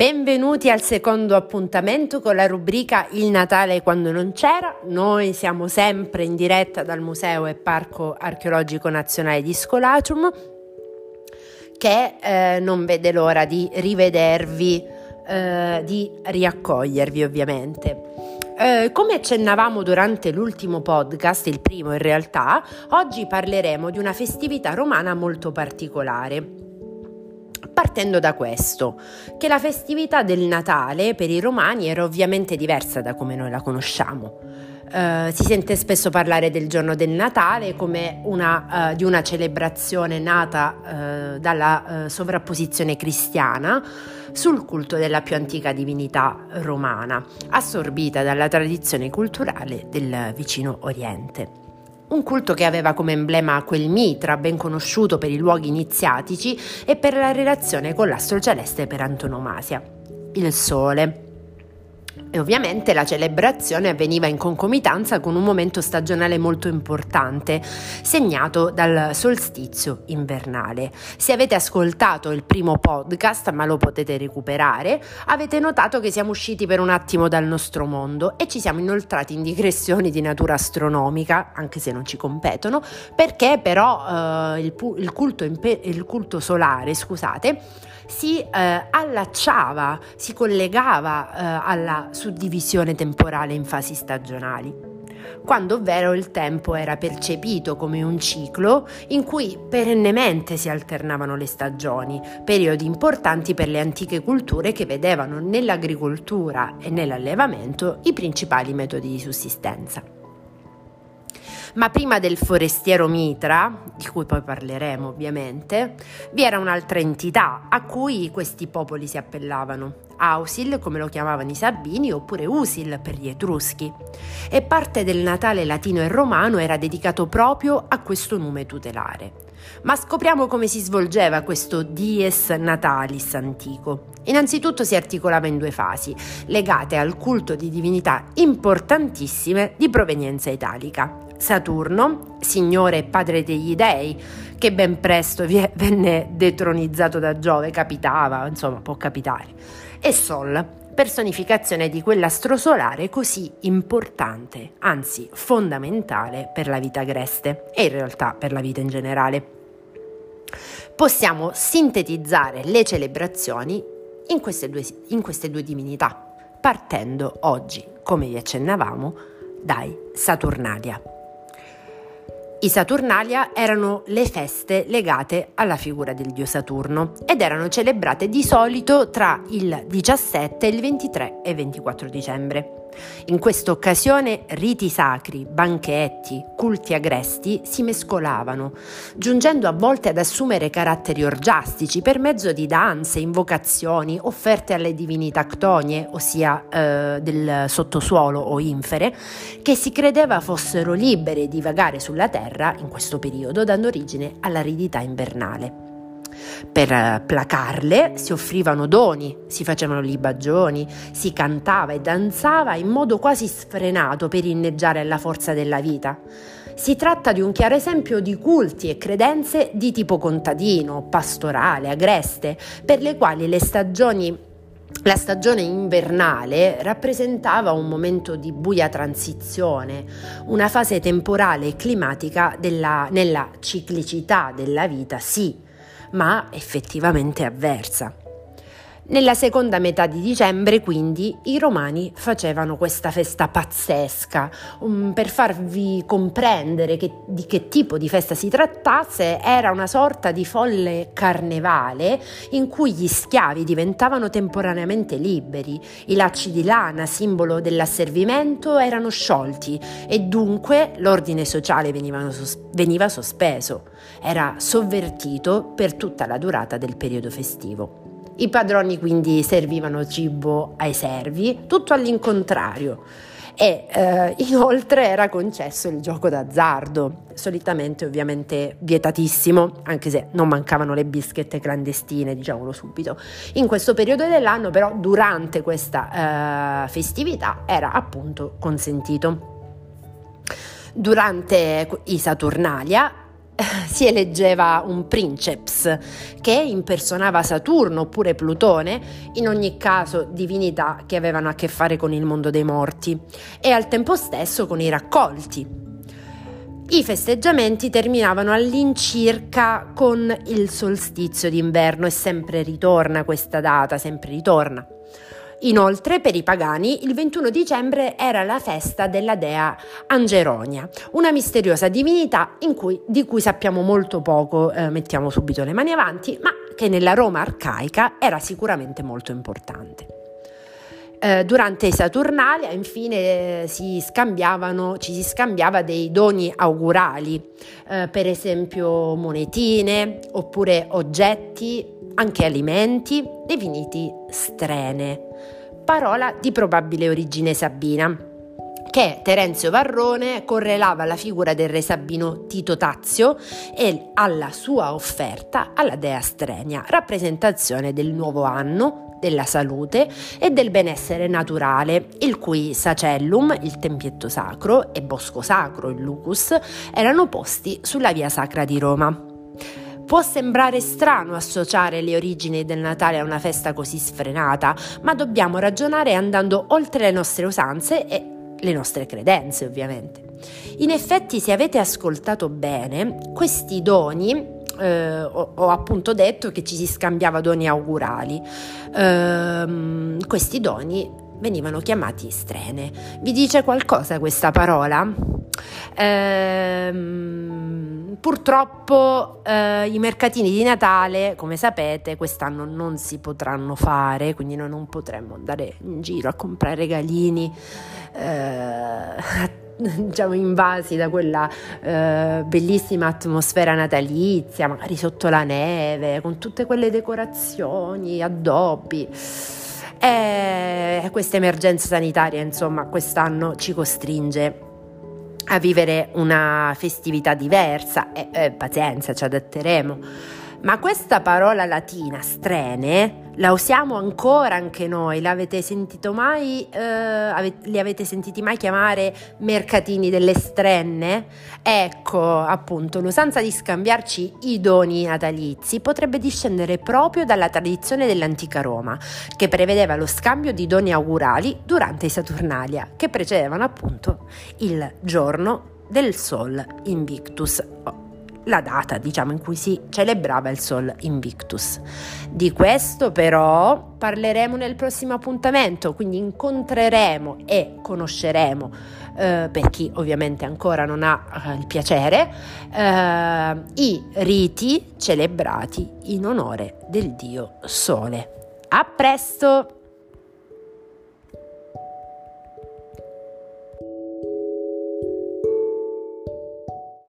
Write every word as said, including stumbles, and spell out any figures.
benvenuti al secondo appuntamento con la rubrica Il Natale quando non c'era. Noi siamo sempre in diretta dal Museo e Parco Archeologico Nazionale di Scolacium, che eh, non vede l'ora di rivedervi, eh, di riaccogliervi ovviamente. Eh, come accennavamo durante l'ultimo podcast, il primo in realtà, oggi parleremo di una festività romana molto particolare. Partendo da questo, che la festività del Natale per i romani era ovviamente diversa da come noi la conosciamo. Eh, si sente spesso parlare del giorno del Natale come una, eh, di una celebrazione nata eh, dalla eh, sovrapposizione cristiana sul culto della più antica divinità romana, assorbita dalla tradizione culturale del vicino Oriente. Un culto che aveva come emblema quel Mitra, ben conosciuto per i luoghi iniziatici e per la relazione con l'astro celeste per antonomasia, il Sole. E ovviamente la celebrazione avveniva in concomitanza con un momento stagionale molto importante, segnato dal solstizio invernale. Se avete ascoltato il primo podcast, ma lo potete recuperare, avete notato che siamo usciti per un attimo dal nostro mondo e ci siamo inoltrati in digressioni di natura astronomica, anche se non ci competono, perché però eh, il, pu- il, culto impe- il culto solare, scusate, si eh, allacciava, si collegava eh, alla suddivisione temporale in fasi stagionali, quando ovvero il tempo era percepito come un ciclo in cui perennemente si alternavano le stagioni, periodi importanti per le antiche culture che vedevano nell'agricoltura e nell'allevamento i principali metodi di sussistenza. Ma prima del forestiero Mitra, di cui poi parleremo ovviamente, vi era un'altra entità a cui questi popoli si appellavano, Ausil come lo chiamavano i Sabini oppure Usil per gli Etruschi, e parte del Natale latino e romano era dedicato proprio a questo nome tutelare. Ma scopriamo come si svolgeva questo Dies Natalis antico. Innanzitutto si articolava in due fasi, legate al culto di divinità importantissime di provenienza italica. Saturno, signore e padre degli dei, che ben presto venne detronizzato da Giove, capitava, insomma può capitare, e Sol, personificazione di quell'astro solare così importante, anzi fondamentale per la vita agreste e in realtà per la vita in generale. Possiamo sintetizzare le celebrazioni in queste due, in queste due divinità, partendo oggi, come vi accennavamo, dai Saturnalia. I Saturnalia erano le feste legate alla figura del dio Saturno ed erano celebrate di solito tra il diciassette, il ventitré e il ventiquattro dicembre. In questa occasione riti sacri, banchetti, culti agresti si mescolavano, giungendo a volte ad assumere caratteri orgiastici per mezzo di danze, invocazioni, offerte alle divinità ctonie, ossia eh, del sottosuolo o infere, che si credeva fossero libere di vagare sulla terra in questo periodo, dando origine all'aridità invernale. Per placarle si offrivano doni, si facevano libagioni, si cantava e danzava in modo quasi sfrenato per inneggiare alla forza della vita. Si tratta di un chiaro esempio di culti e credenze di tipo contadino, pastorale, agreste, per le quali le stagioni La stagione invernale rappresentava un momento di buia transizione, una fase temporale e climatica della, nella ciclicità della vita, sì, ma effettivamente avversa. Nella seconda metà di dicembre, quindi, i romani facevano questa festa pazzesca. Um, per farvi comprendere che, di che tipo di festa si trattasse, era una sorta di folle carnevale in cui gli schiavi diventavano temporaneamente liberi, i lacci di lana, simbolo dell'asservimento, erano sciolti e dunque l'ordine sociale veniva, sos- veniva sospeso, era sovvertito per tutta la durata del periodo festivo. I padroni quindi servivano cibo ai servi, tutto all'incontrario, e eh, inoltre era concesso il gioco d'azzardo, solitamente ovviamente vietatissimo, anche se non mancavano le bischette clandestine, diciamolo subito. In questo periodo dell'anno però, durante questa eh, festività, era appunto consentito. Durante i Saturnalia si eleggeva un princeps che impersonava Saturno oppure Plutone, in ogni caso divinità che avevano a che fare con il mondo dei morti e al tempo stesso con i raccolti. I festeggiamenti terminavano all'incirca con il solstizio d'inverno e sempre ritorna questa data, sempre ritorna. Inoltre, per i pagani, il ventuno dicembre era la festa della dea Angeronia, una misteriosa divinità in cui, di cui sappiamo molto poco, eh, mettiamo subito le mani avanti, ma che nella Roma arcaica era sicuramente molto importante. Eh, durante i Saturnalia, infine, eh, si scambiavano, ci si scambiava dei doni augurali, eh, per esempio monetine, oppure oggetti, anche alimenti, definiti strene, parola di probabile origine sabina, che Terenzio Varrone correlava alla figura del re sabino Tito Tazio e alla sua offerta alla dea Strenia, rappresentazione del nuovo anno, della salute e del benessere naturale, il cui sacellum, il tempietto sacro, e bosco sacro, il lucus, erano posti sulla via sacra di Roma. Può sembrare strano associare le origini del Natale a una festa così sfrenata, ma dobbiamo ragionare andando oltre le nostre usanze e le nostre credenze, ovviamente. In effetti, se avete ascoltato bene, questi doni, eh, ho, ho appunto detto che ci si scambiava doni augurali, eh, questi doni venivano chiamati strene. Vi dice qualcosa questa parola? Ehm, purtroppo eh, i mercatini di Natale, come sapete, quest'anno non si potranno fare, quindi noi non potremmo andare in giro a comprare regalini eh, diciamo invasi da quella eh, bellissima atmosfera natalizia, magari sotto la neve, con tutte quelle decorazioni, addobbi. E questa emergenza sanitaria, insomma, quest'anno ci costringe a vivere una festività diversa e eh, eh, pazienza, ci adatteremo. Ma questa parola latina, strene, la usiamo ancora anche noi. L'avete sentito mai? Eh, avete, li avete sentiti mai chiamare mercatini delle strenne? Ecco, appunto, l'usanza di scambiarci i doni natalizi potrebbe discendere proprio dalla tradizione dell'antica Roma, che prevedeva lo scambio di doni augurali durante i Saturnalia, che precedevano appunto il giorno del Sol Invictus, la data, diciamo, in cui si celebrava il Sol Invictus. Di questo però parleremo nel prossimo appuntamento, quindi incontreremo e conosceremo, eh, per chi ovviamente ancora non ha eh, il piacere, eh, i riti celebrati in onore del dio Sole. A presto!